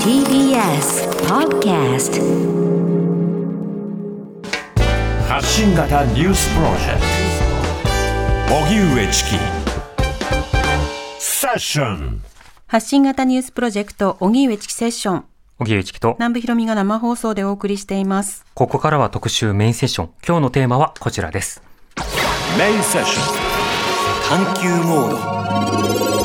TBS Podcast 発信型ニュースプロジェクト荻上チキセッション。発信型ニュースプロジェクト荻上チキセッション。荻上チキと南部ひろみが生放送でお送りしています。ここからは特集メインセッション。今日のテーマはこちらです。メインセッション探求モード。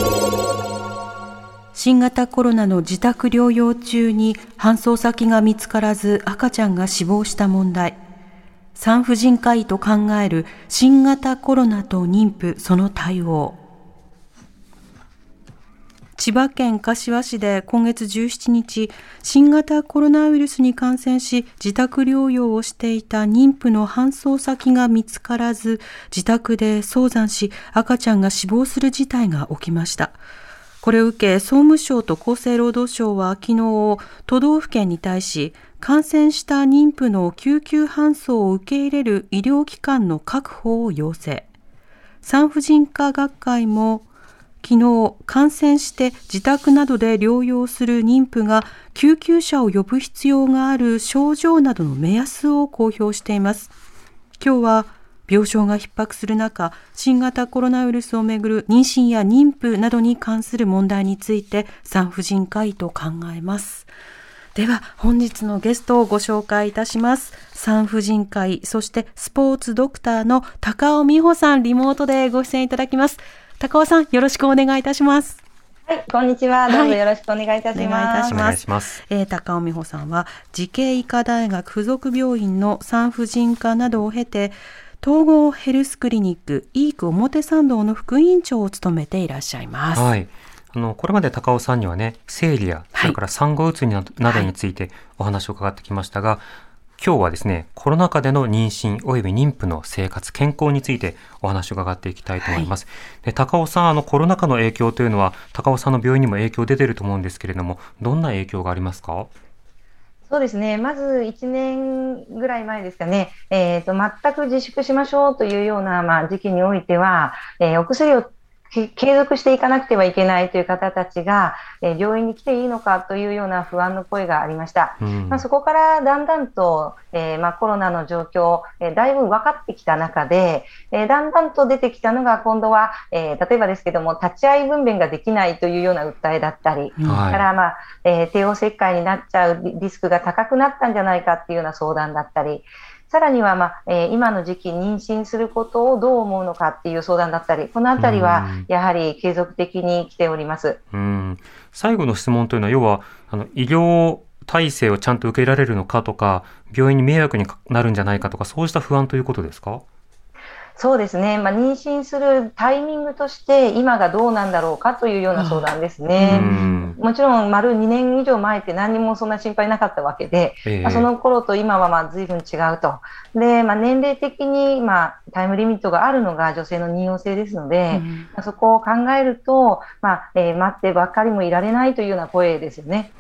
新型コロナの自宅療養中に搬送先が見つからず赤ちゃんが死亡した問題。産婦人科医と考える新型コロナと妊婦その対応。千葉県柏市で今月17日、新型コロナウイルスに感染し自宅療養をしていた妊婦の搬送先が見つからず自宅で早産し赤ちゃんが死亡する事態が起きました。これを受け、総務省と厚生労働省は昨日、都道府県に対し、感染した妊婦の救急搬送を受け入れる医療機関の確保を要請。産婦人科学会も、昨日、感染して自宅などで療養する妊婦が救急車を呼ぶ必要がある症状などの目安を公表しています。今日は、病床が逼迫する中、新型コロナウイルスをめぐる妊娠や妊婦などに関する問題について産婦人科医と考えます。では本日のゲストをご紹介いたします。産婦人科医、そしてスポーツドクターの高尾美穂さん、リモートでご出演いただきます。高尾さん、よろしくお願いいたします。はい、こんにちは。どうぞよろしくお願いいたします。高尾美穂さんは慈恵医科大学附属病院の産婦人科などを経て、統合ヘルスクリニックイーク表参道の副院長を務めていらっしゃいます。はい、これまで高尾さんにはね、生理やそれから産後うつなどについてお話を伺ってきましたが、今日はですね、コロナ禍での妊娠および妊婦の生活健康についてお話を伺っていきたいと思います。で、高尾さん、コロナ禍の影響というのは高尾さんの病院にも影響出ていると思うんですけれども、どんな影響がありますか？そうですね、まず1年ぐらい前ですかね、全く自粛しましょうというような、時期においては、お薬を継続していかなくてはいけないという方たちが、病院に来ていいのかというような不安の声がありました。そこからだんだんと、コロナの状況、だいぶ分かってきた中で、だんだんと出てきたのが今度は、例えばですけども、立ち会い分娩ができないというような訴えだったり、から帝王切開になっちゃうリスクが高くなったんじゃないかっていうような相談だったり、さらには、今の時期妊娠することをどう思うのかっていう相談だったり、このあたりはやはり継続的に来ております。最後の質問というのは、要は医療体制をちゃんと受けられるのかとか、病院に迷惑になるんじゃないかとか、そうした不安ということですか？そうですね、妊娠するタイミングとして今がどうなんだろうかというような相談ですね。もちろん丸2年以上前って何もそんな心配なかったわけで、その頃と今は随分違うと。で、年齢的に、タイムリミットがあるのが女性の妊用性ですので、そこを考えると、待ってばっかりもいられないというような声ですよね。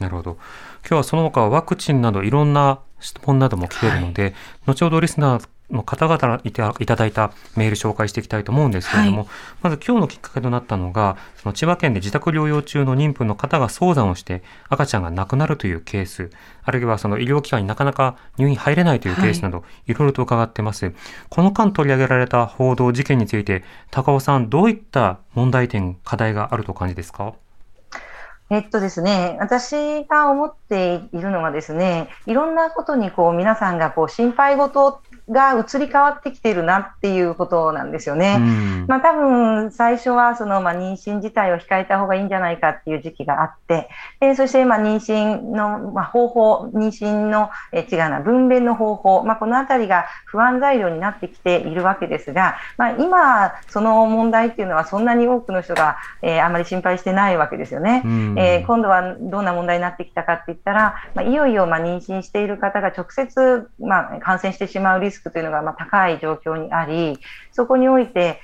なるほど。今日はその他ワクチンなどいろんな質問なども来ているので、後ほどリスナーの方々がいただいたメール紹介していきたいと思うんですけれども、まず今日のきっかけとなったのが、その千葉県で自宅療養中の妊婦の方が早産をして赤ちゃんが亡くなるというケース、あるいはその医療機関になかなか入院入れないというケースなど、いろいろと伺ってます。この間取り上げられた報道事件について、高尾さん、どういった問題点、課題があるとお感じですか？ですね、私が思っているのはですね、いろんなことに皆さんが心配事が移り変わってきているなっていうことなんですよね。多分最初はその、妊娠自体を控えた方がいいんじゃないかっていう時期があって、そして妊娠の、方法、妊娠の、分娩の方法、このあたりが不安材料になってきているわけですが、今その問題っていうのはそんなに多くの人が、あまり心配してないわけですよね。今度はどんな問題になってきたかって言ったら、いよいよ妊娠している方が直接、感染してしまうリスクというのが高い状況にあり、そこにおいて、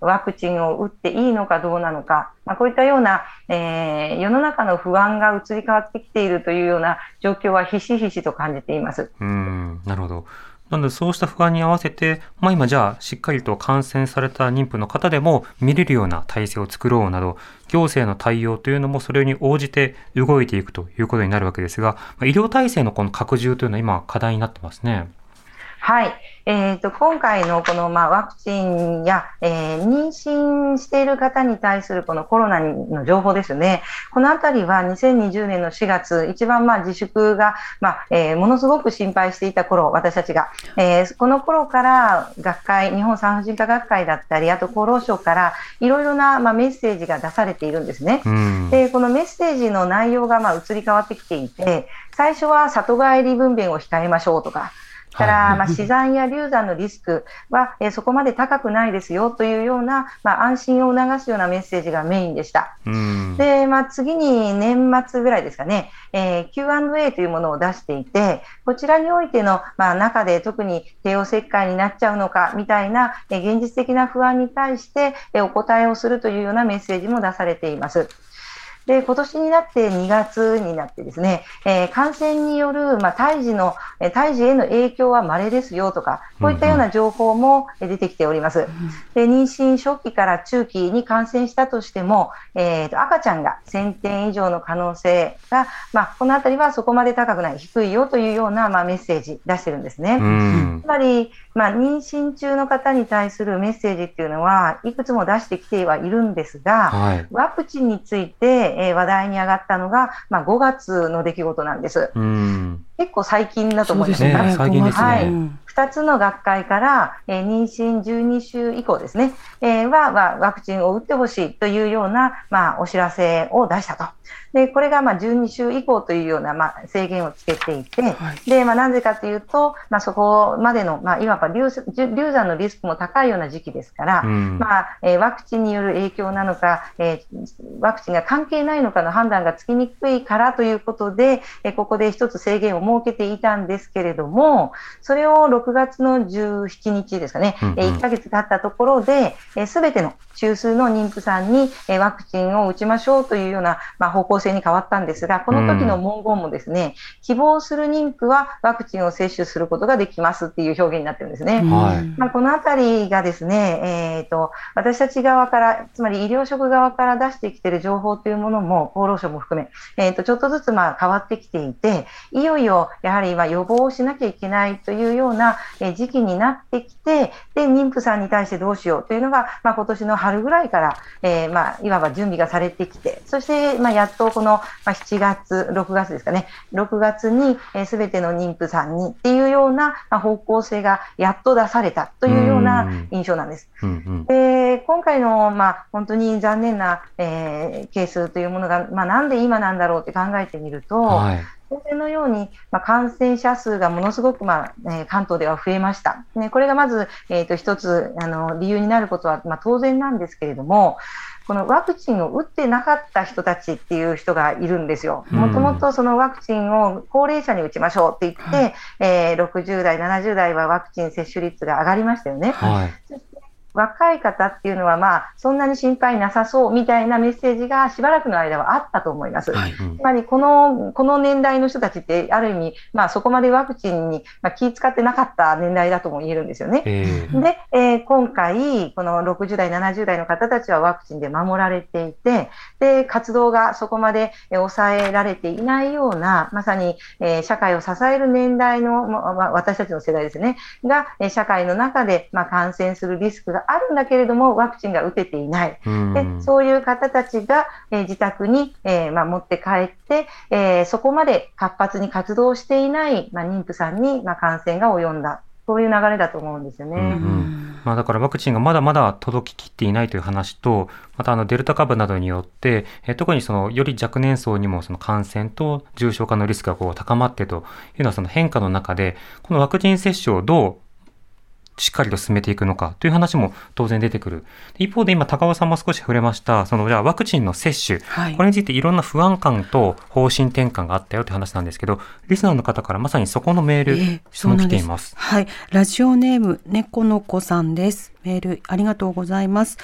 ワクチンを打っていいのかどうなのか、こういったような、世の中の不安が移り変わってきているというような状況はひしひしと感じています。なるほど。なのでそうした不安に合わせて、今じゃあしっかりと感染された妊婦の方でも見れるような体制を作ろうなど、行政の対応というのもそれに応じて動いていくということになるわけですが、医療体制のこの拡充というのは今課題になってますね。はい、今回のこのワクチンや、妊娠している方に対するこのコロナの情報ですね。このあたりは2020年の4月、一番自粛が、ものすごく心配していた頃、私たちが、この頃から学会、日本産婦人科学会だったり、あと厚労省からいろいろな、メッセージが出されているんですね。で、このメッセージの内容が移り変わってきていて、最初は里帰り分娩を控えましょうとか、から死産や流産のリスクは、そこまで高くないですよというような、安心を促すようなメッセージがメインでした。で、次に年末ぐらいですかね、Q&A というものを出していて、こちらにおいての、中で特に帝王切開になっちゃうのかみたいな、現実的な不安に対して、お答えをするというようなメッセージも出されています。で、今年になって2月になってですね、感染による、胎児への影響は稀ですよとか、こういったような情報も出てきております。で、妊娠初期から中期に感染したとしても、赤ちゃんが1000点以上の可能性が、このあたりはそこまで高くない、低いよというような、メッセージ出してるんですね。つまり、妊娠中の方に対するメッセージっていうのはいくつも出してきてはいるんですが、ワクチンについて話題に上がったのが、5月の出来事なんです。結構最近だと思います。最近ですね。2つの学会から、妊娠12週以降ですね、ワクチンを打ってほしいというような、お知らせを出したと。で、これが12週以降というような、制限をつけていて、で、なぜかというと、そこまでの、いわば流産のリスクも高いような時期ですから、ワクチンによる影響なのか、ワクチンが関係ないのかの判断がつきにくいからということで、ここで一つ制限を設けていたんですけれども、それを6月の17日ですかね、1ヶ月経ったところで、すべての中枢の妊婦さんにワクチンを打ちましょうというような、方向性に変わったんですが、この時の文言もですね、希望する妊婦はワクチンを接種することができますっていう表現になってるんですね。このあたりがですね、私たち側から、つまり医療職側から出してきている情報というものも、厚労省も含め、ちょっとずつ変わってきていて、いよいよやはり予防をしなきゃいけないというような時期になってきて、で、妊婦さんに対してどうしようというのが、今年の春ぐらいから、いわば準備がされてきて、そして、やっとこの7月、6月ですかね、6月にすべての妊婦さんにっていうような方向性がやっと出されたというような印象なんです。で、今回の本当に残念なケースというものが、なんで今なんだろうって考えてみると、当然のように、感染者数がものすごく、関東では増えました。ね、これがまず、一つ、理由になることは、当然なんですけれども、このワクチンを打ってなかった人たちっていう人がいるんですよ。もともとそのワクチンを高齢者に打ちましょうって言って、60代、70代はワクチン接種率が上がりましたよね。若い方っていうのは、そんなに心配なさそうみたいなメッセージがしばらくの間はあったと思います。つまりこの年代の人たちってある意味、そこまでワクチンに気使ってなかった年代だとも言えるんですよね。で、今回、この60代、70代の方たちはワクチンで守られていて、で、活動がそこまで抑えられていないような、まさに、社会を支える年代の、私たちの世代ですね、が、社会の中で、感染するリスクがあるんだけれどもワクチンが打てていない、でそういう方たちが、自宅に、持って帰って、そこまで活発に活動していない、妊婦さんに、感染が及んだ、そういう流れだと思うんですよね。だからワクチンがまだまだ届ききっていないという話と、またデルタ株などによって、特により若年層にも感染と重症化のリスクが高まってというのは変化の中で、このワクチン接種をどうしっかりと進めていくのかという話も当然出てくる。一方で今高尾さんも少し触れました、じゃあワクチンの接種、これについていろんな不安感と方針転換があったよという話なんですけど、リスナーの方からまさにそこのメール、質問来ています。ラジオネーム猫の子さんです。メールありがとうございます。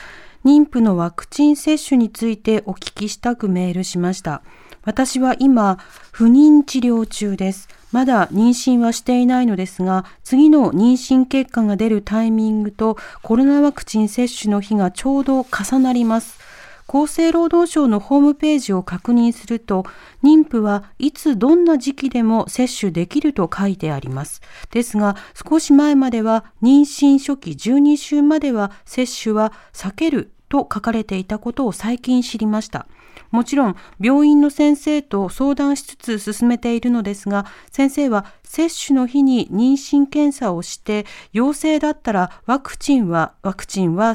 妊婦のワクチン接種についてお聞きしたくメールしました。私は今不妊治療中です。まだ妊娠はしていないのですが、次の妊娠結果が出るタイミングとコロナワクチン接種の日がちょうど重なります。厚生労働省のホームページを確認すると、妊婦はいつどんな時期でも接種できると書いてあります。ですが、少し前までは妊娠初期12週までは接種は避けると書かれていたことを最近知りました。もちろん病院の先生と相談しつつ進めているのですが、先生は接種の日に妊娠検査をして陽性だったらワクチンは接種は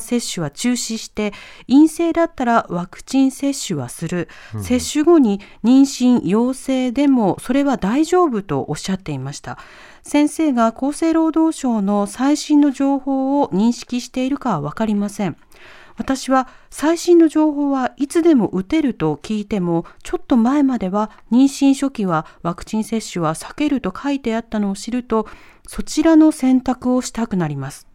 中止して、陰性だったらワクチン接種はする、接種後に妊娠陽性でもそれは大丈夫とおっしゃっていました。先生が厚生労働省の最新の情報を認識しているかは分かりません。私は最新の情報はいつでも打てると聞いても、ちょっと前までは妊娠初期はワクチン接種は避けると書いてあったのを知ると、そちらの選択をしたくなります。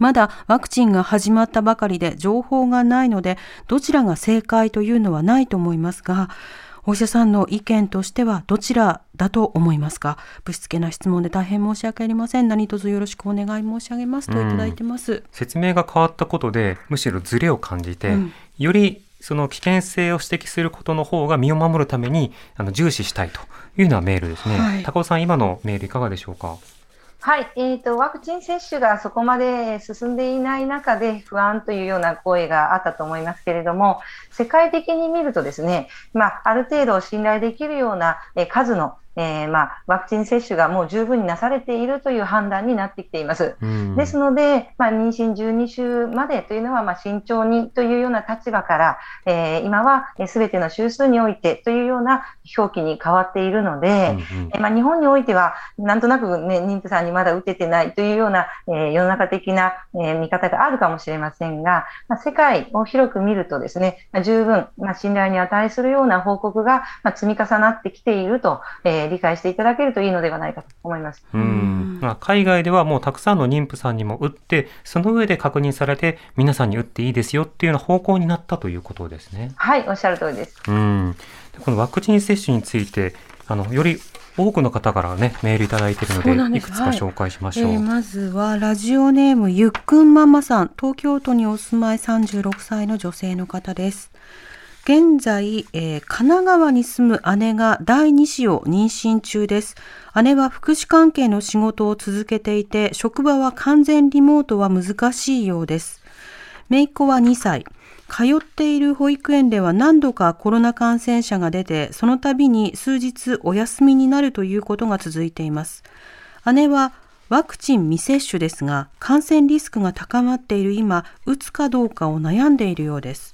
まだワクチンが始まったばかりで情報がないので、どちらが正解というのはないと思いますが、お医者さんの意見としてはどちらだと思いますか？ぶしつけな質問で大変申し訳ありません。何卒よろしくお願い申し上げますといただいてます。説明が変わったことでむしろズレを感じて、よりその危険性を指摘することの方が身を守るために重視したいというのはメールですね、はい、高尾さん、今のメールいかがでしょうか？はい、ワクチン接種がそこまで進んでいない中で不安というような声があったと思いますけれども、世界的に見るとですね、ある程度信頼できるような数のワクチン接種がもう十分になされているという判断になってきています。ですので、妊娠12週までというのは慎重にというような立場から、今は全ての週数においてというような表記に変わっているので、日本においてはなんとなく、妊婦さんにまだ打ててないというような、世の中的な、見方があるかもしれませんが、世界を広く見るとですね、十分、信頼に値するような報告が、積み重なってきていると、理解していただけるといいのではないかと思います。海外ではもうたくさんの妊婦さんにも打って、その上で確認されて皆さんに打っていいですよっていうような方向になったということですね。はい、おっしゃる通りです。このワクチン接種についてより多くの方から、メールいただいているのでいくつか紹介しましょう。まずはラジオネームゆっくんママさん、東京都にお住まい36歳の女性の方です。現在、神奈川に住む姉が第2子を妊娠中です。姉は福祉関係の仕事を続けていて、職場は完全リモートは難しいようです。姪っ子は2歳。通っている保育園では何度かコロナ感染者が出て、その度に数日お休みになるということが続いています。姉はワクチン未接種ですが、感染リスクが高まっている今、打つかどうかを悩んでいるようです。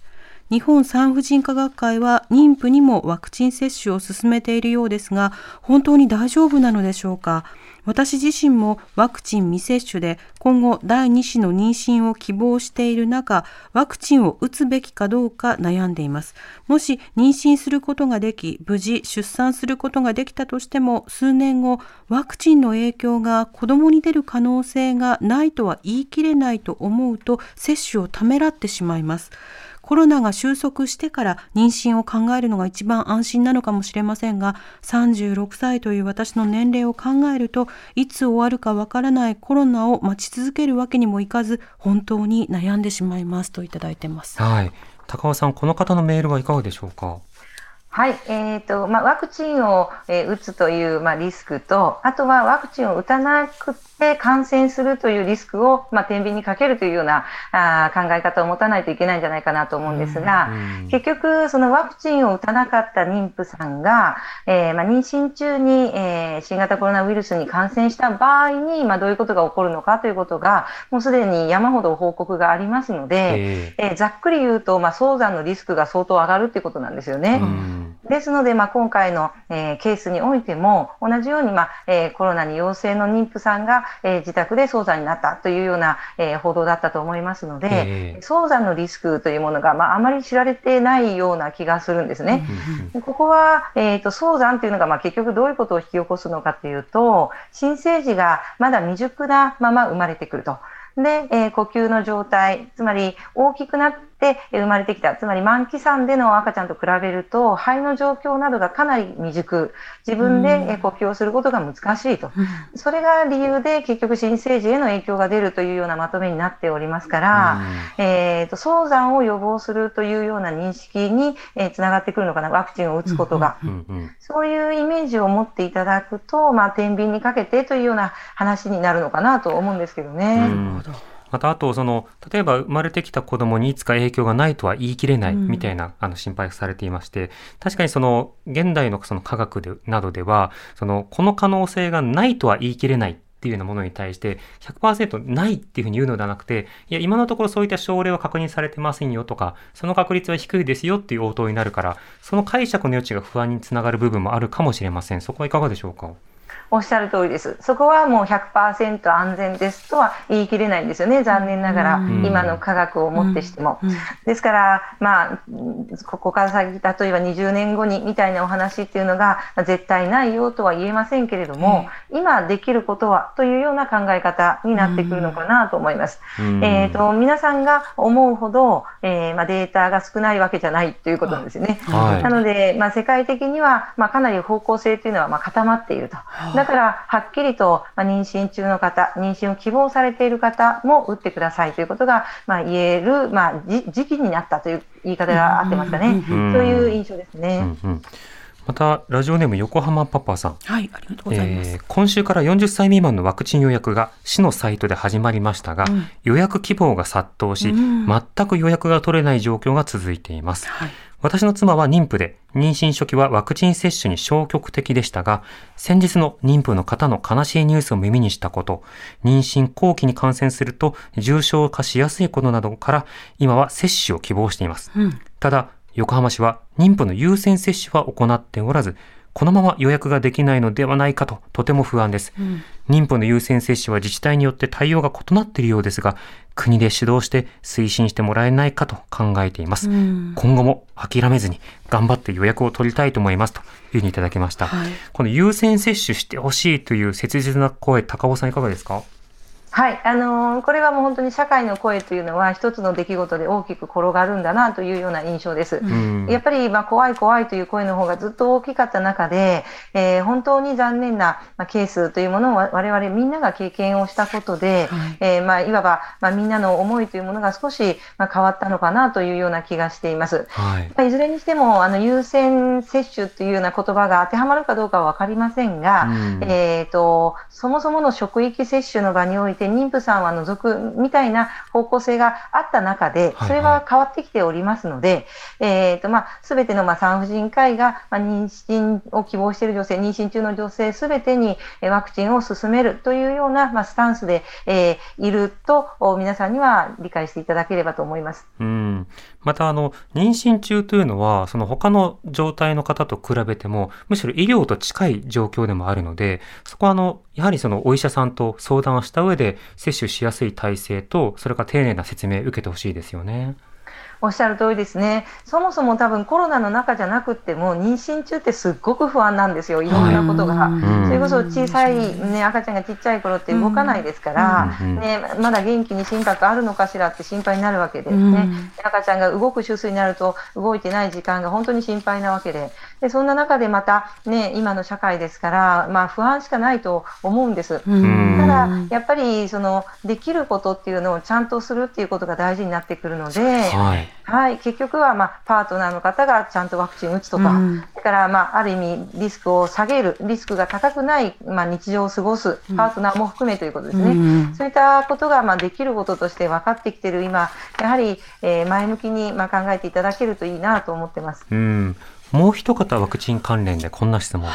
日本産婦人科学会は妊婦にもワクチン接種を進めているようですが、本当に大丈夫なのでしょうか？私自身もワクチン未接種で今後第2子の妊娠を希望している中、ワクチンを打つべきかどうか悩んでいます。もし妊娠することができ、無事出産することができたとしても、数年後ワクチンの影響が子どもに出る可能性がないとは言い切れないと思うと、接種をためらってしまいます。コロナが収束してから妊娠を考えるのが一番安心なのかもしれませんが、36歳という私の年齢を考えると、いつ終わるかわからないコロナを待ち続けるわけにもいかず、本当に悩んでしまいますといただいてます。はい、高尾さん、この方のメールはいかがでしょうか？はい、ワクチンを打つという、リスクと、あとはワクチンを打たなくて感染するというリスクを、天秤にかけるというような考え方を持たないといけないんじゃないかなと思うんですが、結局、そのワクチンを打たなかった妊婦さんが、妊娠中に、新型コロナウイルスに感染した場合に、どういうことが起こるのかということが、もうすでに山ほど報告がありますので、ざっくり言うと、早産のリスクが相当上がるということなんですよね。ですので、今回の、ケースにおいても同じように、コロナに陽性の妊婦さんが、自宅で早産になったというような、報道だったと思いますので、早産のリスクというものが、あまり知られてないような気がするんですね。ここは、早産というのが、結局どういうことを引き起こすのかというと、新生児がまだ未熟なまま生まれてくると。で、呼吸の状態、つまり大きくなってで生まれてきた、つまり満期産での赤ちゃんと比べると肺の状況などがかなり未熟、自分で呼吸をすることが難しいと、それが理由で結局新生児への影響が出るというようなまとめになっておりますから、早産を予防するというような認識につながってくるのかな、ワクチンを打つことが、そういうイメージを持っていただくと、天秤にかけてというような話になるのかなと思うんですけどね。なるほど。またあと例えば生まれてきた子供にいつか影響がないとは言い切れないみたいな、心配されていまして、確かに現代の科学でなどではこの可能性がないとは言い切れないっていうようなものに対して 100% ないっていうふうに言うのではなくて、いや今のところそういった症例は確認されてませんよとか、その確率は低いですよっていう応答になるから、その解釈の余地が不安につながる部分もあるかもしれません。そこはいかがでしょうか。おっしゃる通りです。そこはもう 100% 安全ですとは言い切れないんですよね、残念ながら、今の科学をもってしても、ですから、ここから先例えば20年後にみたいなお話っていうのが絶対ないよとは言えませんけれども、今できることはというような考え方になってくるのかなと思います。皆さんが思うほど、データが少ないわけじゃないということなんですよね。なので、世界的には、かなり方向性というのは固まっていると。だからはっきりと妊娠中の方、妊娠を希望されている方も打ってくださいということが言える、時期になったという言い方が合ってますかね。そういう印象ですね。またラジオネーム横浜パパさん、ありがとうございます。今週から40歳未満のワクチン予約が市のサイトで始まりましたが、予約希望が殺到し、全く予約が取れない状況が続いています。私の妻は妊婦で、妊娠初期はワクチン接種に消極的でしたが、先日の妊婦の方の悲しいニュースを耳にしたこと、妊娠後期に感染すると重症化しやすいことなどから、今は接種を希望しています。ただ、横浜市は妊婦の優先接種は行っておらず、このまま予約ができないのではないかと、とても不安です。妊婦の優先接種は自治体によって対応が異なっているようですが、国で指導して推進してもらえないかと考えています。今後も諦めずに頑張って予約を取りたいと思いますというふうにいただきました。この優先接種してほしいという切実な声、高尾さんいかがですか。これはもう本当に社会の声というのは一つの出来事で大きく転がるんだなというような印象です。やっぱり怖い怖いという声の方がずっと大きかった中で、本当に残念なケースというものを我々みんなが経験をしたことで、いわばみんなの思いというものが少し変わったのかなというような気がしています。いずれにしても優先接種というような言葉が当てはまるかどうかは分かりませんが、そもそもの職域接種の場において妊婦さんは除くみたいな方向性があった中で、それは変わってきておりますので、全ての産婦人科医が妊娠を希望している女性、妊娠中の女性すべてにワクチンを進めるというような、スタンスで、いると皆さんには理解していただければと思います。また妊娠中というのは他の状態の方と比べてもむしろ医療と近い状況でもあるので、そこはやはりお医者さんと相談をした上で接種しやすい体制と、それから丁寧な説明受けてほしいですよね。おっしゃる通りですね。そもそも多分コロナの中じゃなくても妊娠中ってすっごく不安なんですよ、いろんなことが。それこそ小さい、赤ちゃんがちっちゃい頃って動かないですから、まだ元気に心拍あるのかしらって心配になるわけですね。赤ちゃんが動く周数になると動いてない時間が本当に心配なわけで、そんな中でまた、今の社会ですから、不安しかないと思うんです。ただやっぱりできることっていうのをちゃんとするっていうことが大事になってくるので、結局は、パートナーの方がちゃんとワクチン打つとか、だから、ある意味リスクを下げる、リスクが高くない、日常を過ごす、パートナーも含めということですね。そういったことが、できることとして分かってきている今、やはり、前向きに、考えていただけるといいなと思ってます。もう一方、ワクチン関連でこんな質問。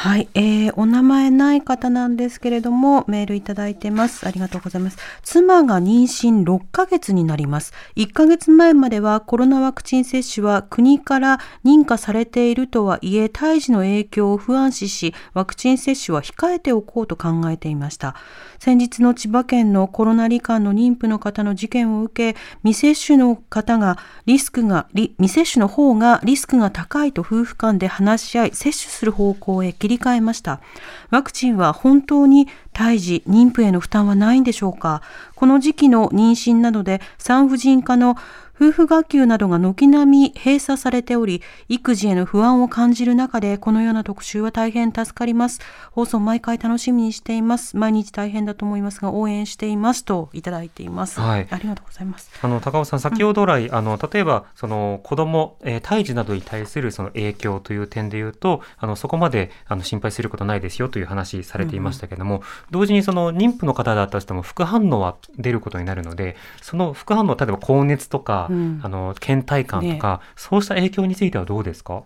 お名前ない方なんですけれども、メールいただいてます。ありがとうございます。妻が妊娠6ヶ月になります。1ヶ月前まではコロナワクチン接種は国から認可されているとはいえ、胎児の影響を不安視し、ワクチン接種は控えておこうと考えていました。先日の千葉県のコロナ罹患の妊婦の方の事件を受け、未接種の方がリスクが高いと夫婦間で話し合い、接種する方向へ切り替えました。ワクチンは本当に胎児、妊婦への負担はないんでしょうか。この時期の妊娠などで産婦人科の夫婦学級などが軒並み閉鎖されており、育児への不安を感じる中でこのような特集は大変助かります。放送毎回楽しみにしています。毎日大変だと思いますが応援していますといただいています、はい、ありがとうございます。高尾さん、先ほど来、例えばその子ども、胎児などに対するその影響という点でいうと、そこまで心配することないですよという話されていましたけれども、うんうん、同時にその妊婦の方だったとしても副反応は出ることになるので、その副反応、例えば高熱とか、うん、倦怠感とか、ね、そうした影響についてはどうですか？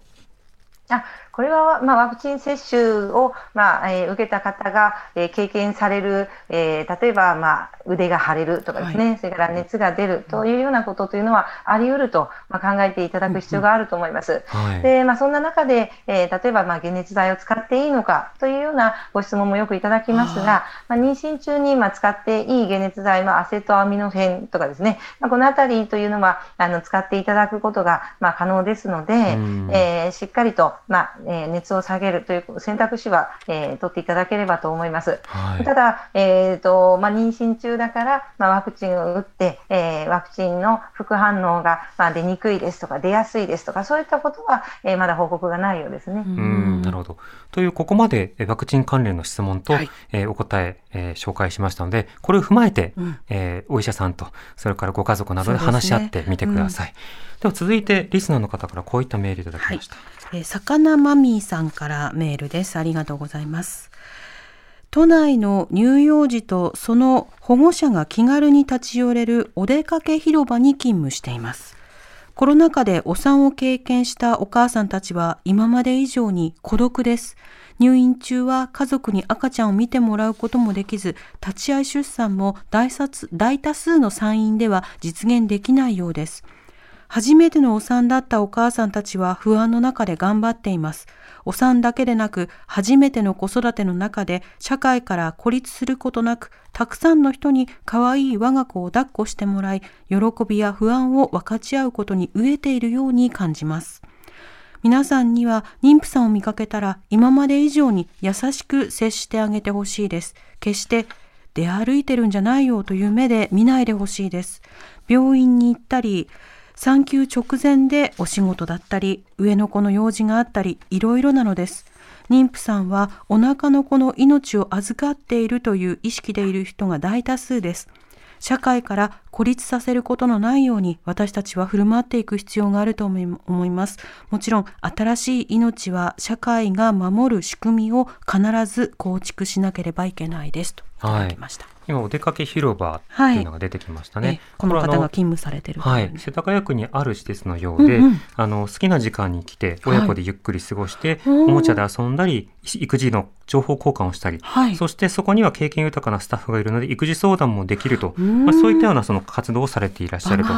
これは、ワクチン接種を、受けた方が、経験される、例えば、腕が腫れるとかですね、はい、それから熱が出るというようなことというのはあり得ると、考えていただく必要があると思います。はい、で、そんな中で、例えば、解熱剤を使っていいのかというようなご質問もよくいただきますが、妊娠中に、使っていい解熱剤、アセトアミノフェンとかですね、このあたりというのは、使っていただくことが、可能ですので、しっかりと、熱を下げるという選択肢は、取っていただければと思います。はい、ただ、妊娠中だから、ワクチンを打って、ワクチンの副反応が、出にくいですとか出やすいですとか、そういったことは、まだ報告がないようですね。なるほど。というここまでワクチン関連の質問と、はい、お答え、紹介しましたので、これを踏まえて、お医者さんとそれからご家族などで話し合ってみてください。では続いてリスナーの方からこういったメールいただきました。魚マミーさんからメールです。ありがとうございます。都内の乳幼児とその保護者が気軽に立ち寄れるお出かけ広場に勤務しています。コロナ禍でお産を経験したお母さんたちは今まで以上に孤独です。入院中は家族に赤ちゃんを見てもらうこともできず、立ち会い出産も大多数の産院では実現できないようです。初めてのお産だったお母さんたちは不安の中で頑張っています。お産だけでなく、初めての子育ての中で社会から孤立することなく、たくさんの人に可愛い我が子を抱っこしてもらい、喜びや不安を分かち合うことに飢えているように感じます。皆さんには妊婦さんを見かけたら今まで以上に優しく接してあげてほしいです。決して出歩いてるんじゃないよという目で見ないでほしいです。病院に行ったり、産休直前でお仕事だったり、上の子の用事があったり、いろいろなのです。妊婦さんはお腹の子の命を預かっているという意識でいる人が大多数です。社会から孤立させることのないように私たちは振る舞っていく必要があると思います。もちろん新しい命は社会が守る仕組みを必ず構築しなければいけないですといただきました。はい、今お出かけ広場というのが出てきましたね。この方が勤務されているという、世田谷区にある施設のようで、好きな時間に来て親子でゆっくり過ごして、おもちゃで遊んだり育児の情報交換をしたり、そしてそこには経験豊かなスタッフがいるので育児相談もできると、そういったようなその活動をされていらっしゃると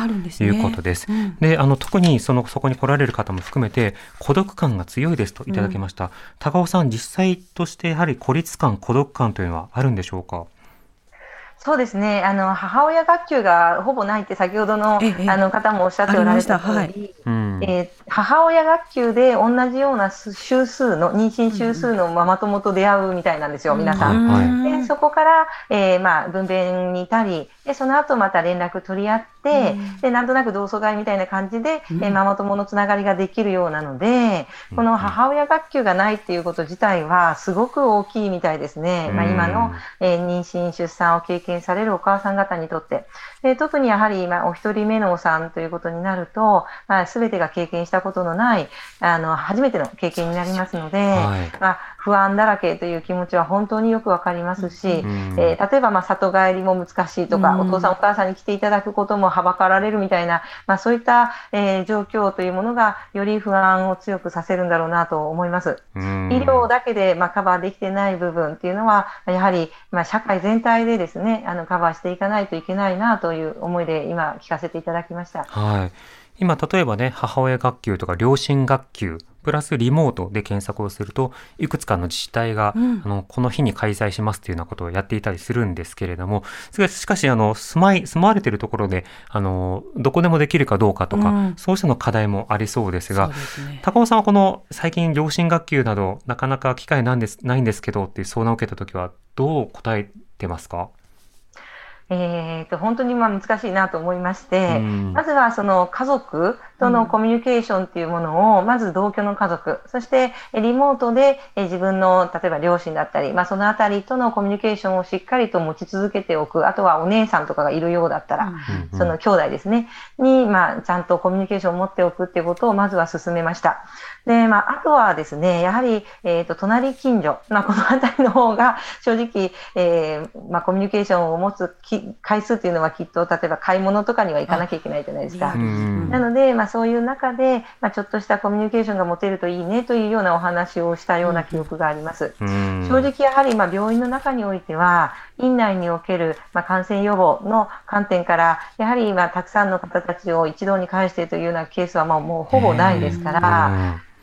いうことです。で、特にそこに来られる方も含めて孤独感が強いですといただきました。高尾さん、実際としてやはり孤立感、孤独感というのはあるんでしょうか？そうですね。母親学級がほぼないって先ほどの、方もおっしゃっておられた通り、母親学級で同じような週数の、妊娠週数のママ友と出会うみたいなんですよ、皆さん。で、そこから、分娩にいたり、で、その後また連絡取り合って、で、なんとなく同窓会みたいな感じで、ママ友のつながりができるようなので、この母親学級がないっていうこと自体はすごく大きいみたいですね。今の、妊娠、出産を経験されるお母さん方にとって、特にやはり今お一人目のお産ということになると、全てが経験したことのない初めての経験になりますので、不安だらけという気持ちは本当によくわかりますし、例えば里帰りも難しいとか、お父さんお母さんに来ていただくこともはばかられるみたいな、そういった、状況というものがより不安を強くさせるんだろうなと思います。医療だけで、カバーできてない部分というのはやはり、社会全体でですね、カバーしていかないといけないなという思いで今聞かせていただきました。今例えばね、母親学級とか両親学級プラスリモートで検索をすると、いくつかの自治体が、この日に開催しますというようなことをやっていたりするんですけれども、しかし住まわれているところでどこでもできるかどうかとか、そうしたの課題もありそうですが、高尾さんはこの最近両親学級などなかなか機会ないんですけどっていう相談を受けたときはどう答えてますか？本当に難しいなと思いまして、まずはその家族とのコミュニケーションというものを、まず同居の家族、そしてリモートで自分の例えば両親だったり、そのあたりとのコミュニケーションをしっかりと持ち続けておく、あとはお姉さんとかがいるようだったら、その兄弟ですね、に、ちゃんとコミュニケーションを持っておくっていうことをまずは進めました。で、あとはですね、やはり、隣近所、このあたりの方が正直、コミュニケーションを持つ回数というのはきっと例えば買い物とかには行かなきゃいけないじゃないですか。なので、そういう中で、ちょっとしたコミュニケーションが持てるといいねというようなお話をしたような記憶があります。正直やはり、病院の中においては院内における、感染予防の観点からやはり今たくさんの方たちを一堂に会してというようなケースはもうほぼないですから。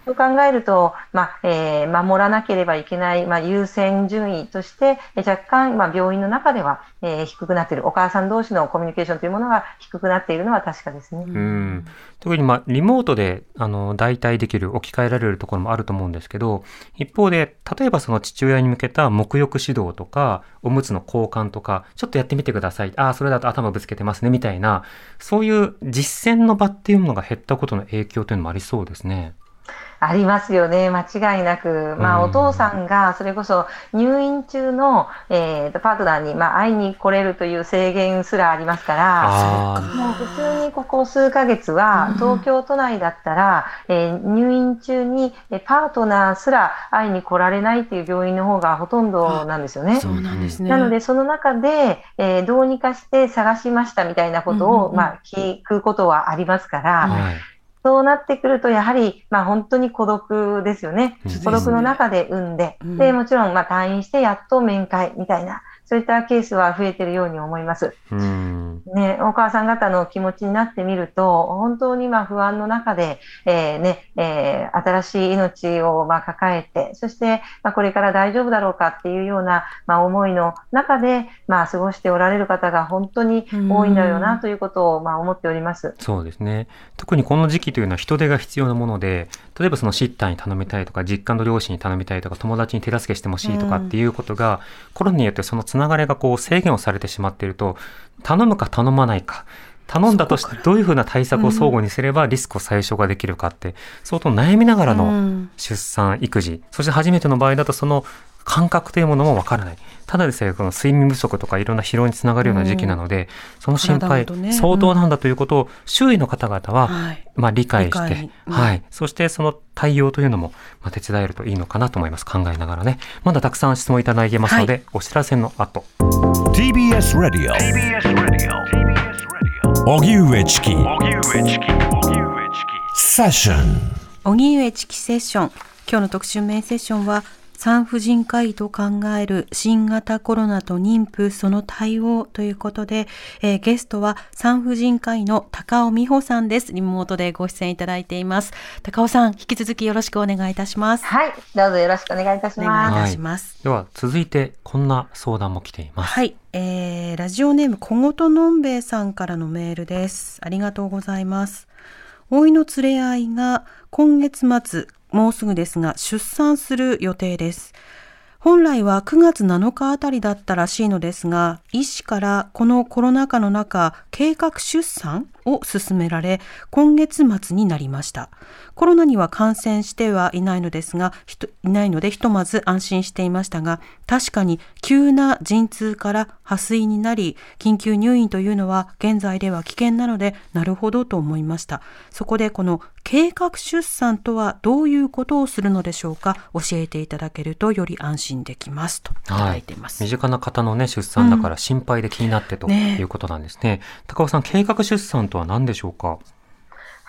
そう考えると、守らなければいけない、優先順位として若干、病院の中では、低くなっている、お母さん同士のコミュニケーションというものが低くなっているのは確かですね。特に、リモートで代替できる、置き換えられるところもあると思うんですけど、一方で例えばその父親に向けた沐浴指導とかおむつの交換とか、ちょっとやってみてください、それだと頭ぶつけてますねみたいな、そういう実践の場っていうものが減ったことの影響というのもありそうですね。ありますよね、間違いなく。お父さんがそれこそ入院中の、パートナーに、会いに来れるという制限すらありますから、もう普通にここ数ヶ月は東京都内だったら、入院中にパートナーすら会いに来られないという病院の方がほとんどなんですよね。そうなんですね。なのでその中で、どうにかして探しましたみたいなことを、聞くことはありますから、はい、そうなってくるとやはり、本当に孤独ですよね。孤独の中で産んで、でもちろん、退院してやっと面会みたいな、そういったケースは増えているように思います。お母さん方の気持ちになってみると、本当に不安の中で、新しい命を抱えて、そして、これから大丈夫だろうかっていうような、思いの中で、過ごしておられる方が本当に多いんだよなということを、思っております。そうですね。特にこの時期というのは人手が必要なもので、例えばそのシッターに頼みたいとか、実家の両親に頼みたいとか、友達に手助けしてほしいとかっていうことが、コロナによってそのつながりが制限をされてしまっていると、頼むか頼まないか、頼んだとしてどういうふうな対策を相互にすればリスクを最小化できるかって、相当悩みながらの出産、育児、そして初めての場合だとその感覚というものもわからない。ただでさえこの睡眠不足とかいろんな疲労につながるような時期なので、その心配、相当なんだということを周囲の方々は、理解して、そしてその対応というのも手伝えるといいのかなと思います。考えながらね。まだたくさん質問いただけますので、お知らせの後。TBS Radio。荻上チキ。セッション。荻上チキセッション。今日の特集メインセッションは、産婦人科医と考える新型コロナと妊婦その対応ということで、ゲストは産婦人科医の高尾美穂さんです。リモートでご出演いただいています。高尾さん、引き続きよろしくお願いいたします。はい、どうぞよろしくお願いいたします。お願いいたします。では続いてこんな相談も来ています。はい、ラジオネーム小言のんべえさんからのメールです。ありがとうございます。老いの連れ合いが今月末、もうすぐですが出産する予定です。本来は9月7日あたりだったらしいのですが、医師からこのコロナ禍の中計画出産を勧められ、今月末になりました。コロナには感染してはいないのですが、いないのでひとまず安心していましたが、確かに急な陣痛から破水になり緊急入院というのは現在では危険なので、なるほどと思いました。そこでこの計画出産とはどういうことをするのでしょうか、教えていただけるとより安心できますといただいています。身近な方の、出産だから心配で気になってということなんですね。高尾さん、計画出産とは何でしょうか。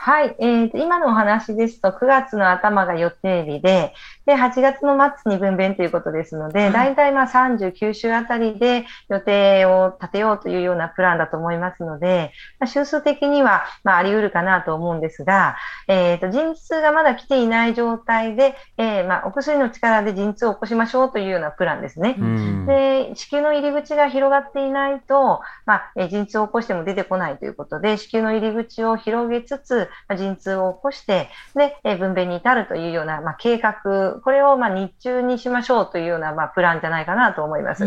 はい、今のお話ですと9月の頭が予定日で、8月の末に分娩ということですので、だいたい39週あたりで予定を立てようというようなプランだと思いますので、週数的にはあり得るかなと思うんですが、陣痛がまだ来ていない状態で、お薬の力で陣痛を起こしましょうというようなプランですね。で、子宮の入り口が広がっていないと、陣痛を起こしても出てこないということで、子宮の入り口を広げつつ陣痛を起こして、で、分娩に至るというような計画、これを日中にしましょうというようなプランじゃないかなと思います。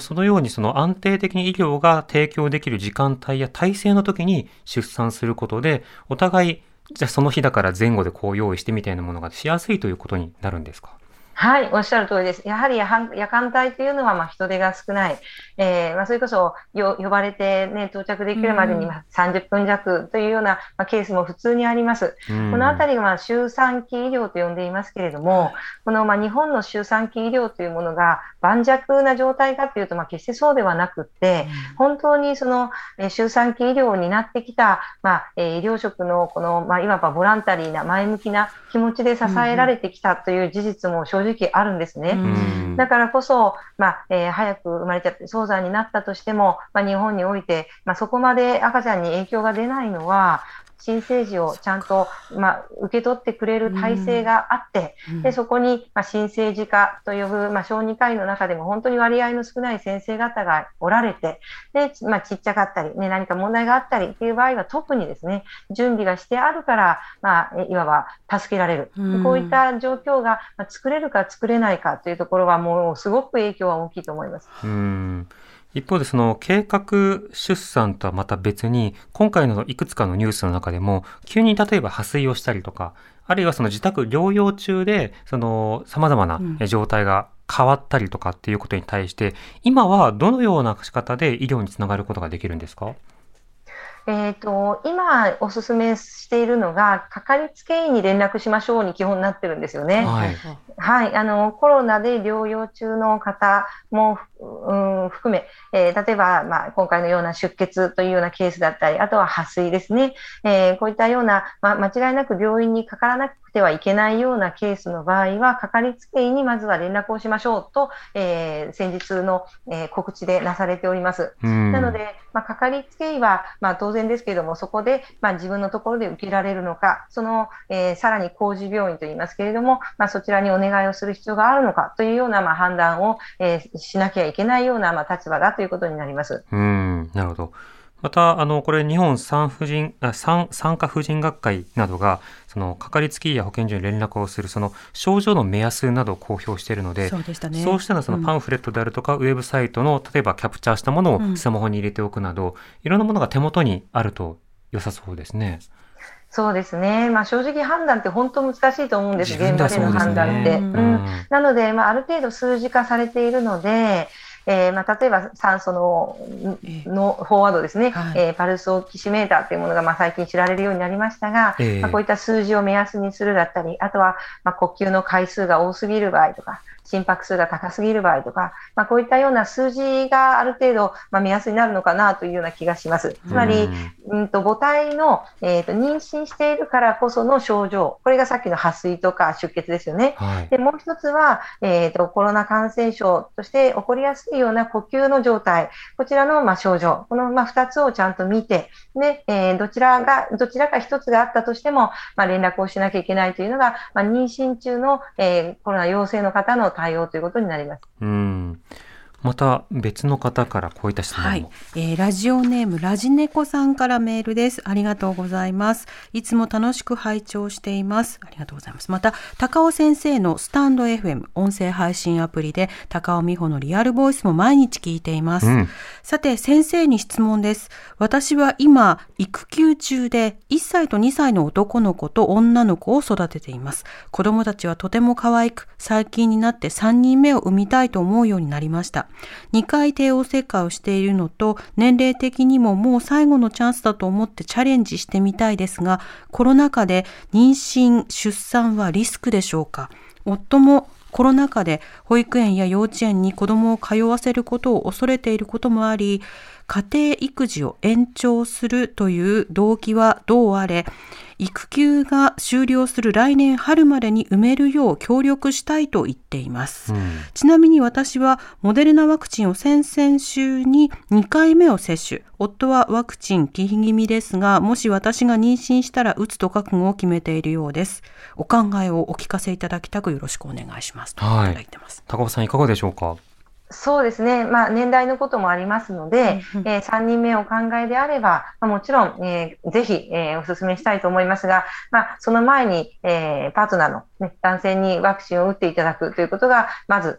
そのようにその安定的に医療が提供できる時間帯や体制の時に出産することで、お互いじゃあその日だから前後でこう用意してみたいなものがしやすいということになるんですか？はい、おっしゃる通りです。やはり夜間帯というのは人手が少ない、それこそ呼ばれて、ね、到着できるまでに30分弱というような、ケースも普通にあります。このあたりが周産期医療と呼んでいますけれども、この日本の周産期医療というものが盤石な状態かというと、決してそうではなくって、本当にその周産期医療を担ってきた、医療職のこの、いわばボランタリーな前向きな気持ちで支えられてきたという事実も正直あるんですね。だからこそ、早く生まれちゃって早産になったとしても、日本において、そこまで赤ちゃんに影響が出ないのは新生児をちゃんと、受け取ってくれる体制があって、でそこに、新生児科と呼ぶ、小児科医の中でも本当に割合の少ない先生方がおられて、でちっちゃかったり、ね、何か問題があったりという場合は特にですね、準備がしてあるから、いわば助けられる、こういった状況が作れるか作れないかというところはもうすごく影響は大きいと思います。一方でその計画出産とはまた別に、今回のいくつかのニュースの中でも急に例えば破水をしたりとか、あるいはその自宅療養中でその様々な状態が変わったりとかっていうことに対して、今はどのような仕方で医療につながることができるんですか？今おすすめしているのが、かかりつけ医に連絡しましょうに基本なってるんですよね。はい、コロナで療養中の方も含め、例えば、今回のような出血というようなケースだったり、あとは破水ですね、こういったような、間違いなく病院にかからなくてはいけないようなケースの場合は、かかりつけ医にまずは連絡をしましょうと、先日の、告知でなされております。なので、かかりつけ医は、当然ですけれども、そこで、自分のところで受けられるのか、その、さらに工事病院といいますけれども、そちらにお願いをする必要があるのかというような、判断を、しなきゃいけないような、立場だということになります。なるほど。またこれ日本産科婦人学会などがそのかかりつけ医や保健所に連絡をするその症状の目安などを公表しているので、そうしたのそのパンフレットであるとか、ウェブサイトの例えばキャプチャーしたものをスマホに入れておくなど、いろんなものが手元にあると良さそうですね。そうですね。正直判断って本当難しいと思うんです。現場での判断って、なので、ある程度数字化されているので、例えば酸素の飽和度ですね、パルスオキシメーターというものが、最近知られるようになりましたが、こういった数字を目安にするだったり、あとは、呼吸の回数が多すぎる場合とか、心拍数が高すぎる場合とか、こういったような数字がある程度、目安になるのかなというような気がします。つまり、母体の、妊娠しているからこその症状、これがさっきの破水とか出血ですよね。で、もう一つは、コロナ感染症として起こりやすいような呼吸の状態、こちらの症状、この2つをちゃんと見て、ね、どちらか1つがあったとしても、連絡をしなきゃいけないというのが、妊娠中の、コロナ陽性の方の対応ということになります。また別の方からこういった質問も、ラジオネームラジネコさんからメールです。ありがとうございます。いつも楽しく拝聴しています。ありがとうございます。また高尾先生のスタンド FM 音声配信アプリで高尾美穂のリアルボイスも毎日聞いています、さて先生に質問です。私は今育休中で1歳と2歳の男の子と女の子を育てています。子供たちはとても可愛く、最近になって3人目を産みたいと思うようになりました。2回帝王切開をしているのと、年齢的にももう最後のチャンスだと思ってチャレンジしてみたいですが、コロナ禍で妊娠・出産はリスクでしょうか？夫もコロナ禍で保育園や幼稚園に子どもを通わせることを恐れていることもあり、家庭育児を延長するという動機はどうあれ、育休が終了する来年春までに埋めるよう協力したいと言っています、ちなみに私はモデルナワクチンを先々週に2回目を接種、夫はワクチン忌避気味ですが、もし私が妊娠したら打つと覚悟を決めているようです。お考えをお聞かせいただきたくよろしくお願いしますといただいてます。高尾さんいかがでしょうか？そうですね、まあ、年代のこともありますので、3人目お考えであれば、まあ、もちろん、ぜひ、お勧めしたいと思いますが、まあ、その前に、パートナーの、ね、男性にワクチンを打っていただくということがまず、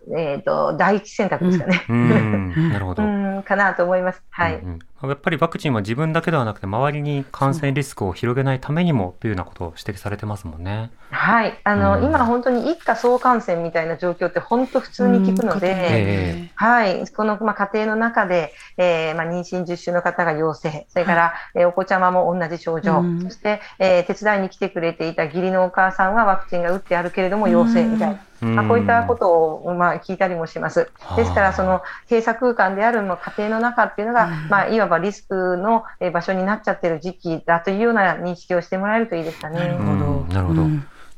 第一選択ですかね、なるほどかなと思います。はい、やっぱりワクチンは自分だけではなくて周りに感染リスクを広げないためにもというようなことを指摘されてますもんね。はい、今本当に一家総感染みたいな状況って本当普通に聞くので、はい、この、まあ、家庭の中で、まあ、妊娠10週の方が陽性、それから、お子ちゃまも同じ症状、そして、手伝いに来てくれていた義理のお母さんはワクチンが打ってあるけれども陽性みたいな、まあ、こういったことを、まあ、聞いたりもします。ですからその閉鎖空間である、まあ、家庭の中っていうのが、まあ、いわばリスクの場所になっちゃってる時期だというような認識をしてもらえるといいですかね。なるほど、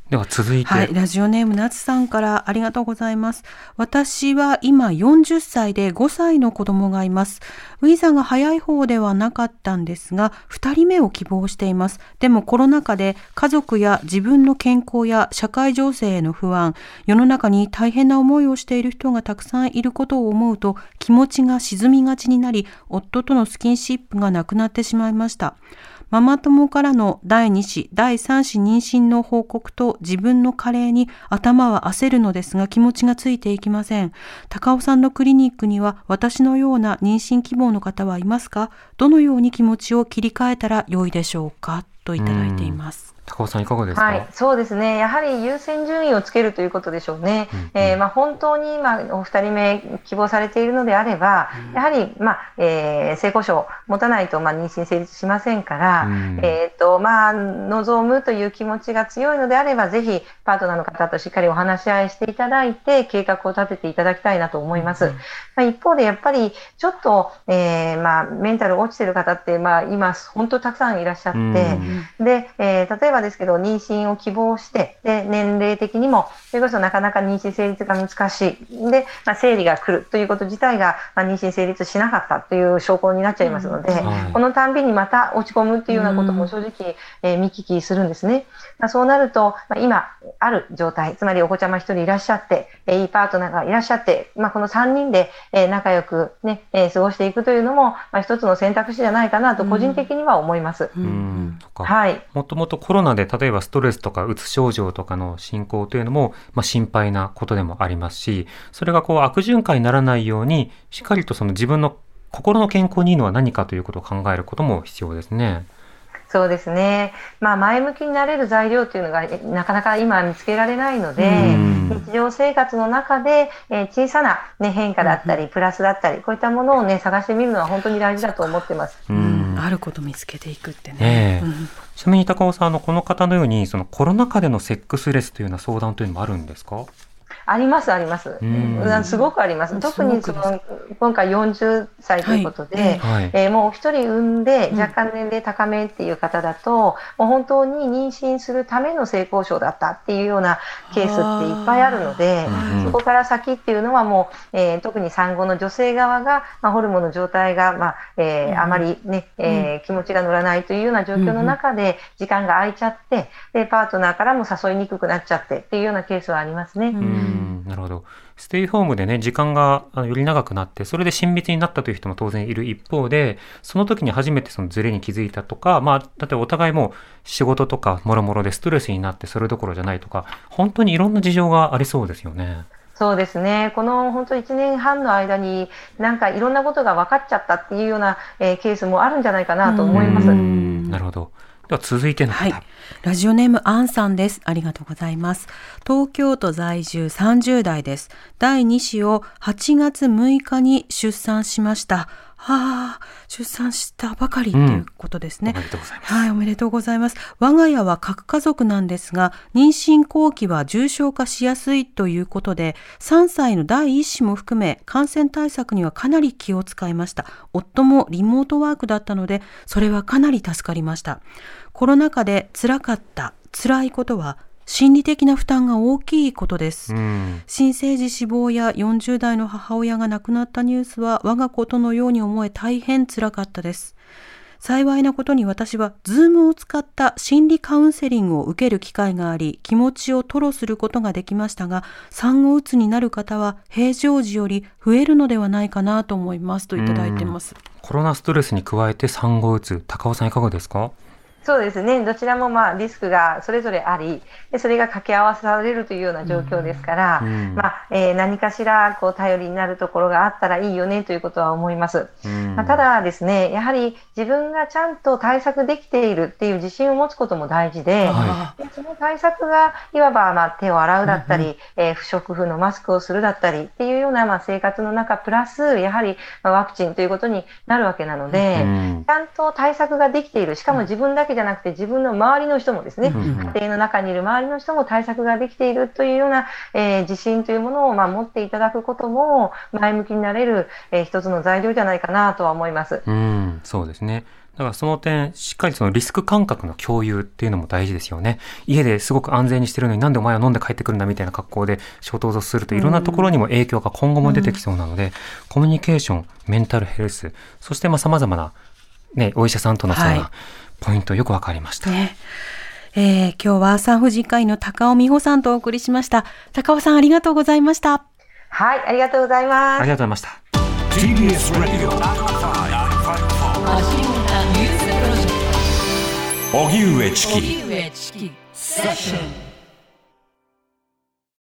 では続いて、はい、ラジオネームなつさんからありがとうございます。私は今40歳で5歳の子供がいます。ウィザが早い方ではなかったんですが2人目を希望しています。でもコロナ禍で家族や自分の健康や社会情勢への不安、世の中に大変な思いをしている人がたくさんいることを思うと気持ちが沈みがちになり、夫とのスキンシップがなくなってしまいました。ママ友からの第2子、第3子妊娠の報告と自分の加齢に頭は焦るのですが気持ちがついていきません。高尾さんのクリニックには私のような妊娠希望の方はいますか？どのように気持ちを切り替えたら良いでしょうか？といただいています。高尾さんいかがですか？はい、そうですね、やはり優先順位をつけるということでしょうね。まあ、本当に今お二人目希望されているのであれば、やはり、まあ性交渉を持たないと、まあ、妊娠成立しませんから、まあ、望むという気持ちが強いのであればぜひパートナーの方としっかりお話し合いしていただいて計画を立てていただきたいなと思います。まあ、一方でやっぱりちょっと、まあ、メンタル落ちている方って、まあ、今本当たくさんいらっしゃって、で、例えばですけど妊娠を希望してで年齢的にもそれこそなかなか妊娠成立が難しいで、まあ、生理が来るということ自体が、まあ、妊娠成立しなかったという証拠になっちゃいますので、このたんびにまた落ち込むというようなことも正直、見聞きするんですね。まあ、そうなると、まあ、今ある状態、つまりお子ちゃま一人いらっしゃって、いいパートナーがいらっしゃって、まあ、この3人で、仲良く、ね、過ごしていくというのも、まあ、一つの選択肢じゃないかなと個人的には思います。はい、もともとコロナで例えばストレスとかうつ症状とかの進行というのも、まあ、心配なことでもありますし、それがこう悪循環にならないようにしっかりとその自分の心の健康にいいのは何かということを考えることも必要ですね。そうですね、まあ、前向きになれる材料というのがなかなか今見つけられないので、日常生活の中で、小さな、ね、変化だったりプラスだったりこういったものを、ね、探してみるのは本当に大事だと思ってます。あること見つけていくってね。ちなみに高尾さん、この方のようにそのコロナ禍でのセックスレスというような相談というのもあるんですか？あります、あります、すごくあります。特にその今回40歳ということで、もう一人産んで若干年齢高めっていう方だと、もう本当に妊娠するための性交渉だったっていうようなケースっていっぱいあるので、そこから先っていうのはもう、特に産後の女性側が、まあ、ホルモンの状態が、まああまり、ね気持ちが乗らないというような状況の中で時間が空いちゃってでパートナーからも誘いにくくなっちゃってっていうようなケースはありますね。なるほど。ステイホームでね、時間がより長くなってそれで親密になったという人も当然いる一方で、その時に初めてそのズレに気づいたとか、まあ、だってお互いも仕事とかもろもろでストレスになってそれどころじゃないとか、本当にいろんな事情がありそうですよね。そうですね、この本当1年半の間になんかいろんなことが分かっちゃったっていうような、ケースもあるんじゃないかなと思います。なるほど。では続いての方、ラジオネームアンさんです。ありがとうございます。東京都在住30代です。第2子を8月6日に出産しました。出産したばかりということですね。おめでとうございます。はい、おめでとうございます。我が家は核家族なんですが、妊娠後期は重症化しやすいということで、3歳の第1子も含め感染対策にはかなり気を使いました。夫もリモートワークだったので、それはかなり助かりました。コロナ禍で辛かった、辛いことは、心理的な負担が大きいことです。新生児死亡や40代の母親が亡くなったニュースは我がことのように思え大変辛かったです。幸いなことに私はズームを使った心理カウンセリングを受ける機会があり、気持ちを吐露することができましたが、産後うつになる方は平常時より増えるのではないかなと思いますといただいてます。コロナストレスに加えて産後うつ、高尾さんいかがですか？そうですね、どちらもまあリスクがそれぞれあり、それが掛け合わされるというような状況ですから、何かしらこう頼りになるところがあったらいいよねということは思います。ただですね、やはり自分がちゃんと対策できているっていう自信を持つことも大事で、その対策がいわばまあ手を洗うだったり、不織布のマスクをするだったりっていうようなまあ生活の中プラス、やはりワクチンということになるわけなので、ちゃんと対策ができている、しかも自分だけじゃなくて自分の周りの人もですね、家庭の中にいる周りの人も対策ができているというような、自信というものを、持っていただくことも前向きになれる、一つの材料じゃないかなとは思います。そうですね。だからその点、しっかりそのリスク感覚の共有っていうのも大事ですよね。家ですごく安全にしてるのに、なんでお前は飲んで帰ってくるんだみたいな格好で衝突すると、いろんなところにも影響が今後も出てきそうなので、コミュニケーション、メンタルヘルス、そして様々な、お医者さんとのその、ポイントよくわかりました、今日は産婦人科医の高尾美穂さんとお送りしました。高尾さん、ありがとうございました。はい、ありがとうございます。ありがとうございました。 TBS Radio 荻上チキセッション。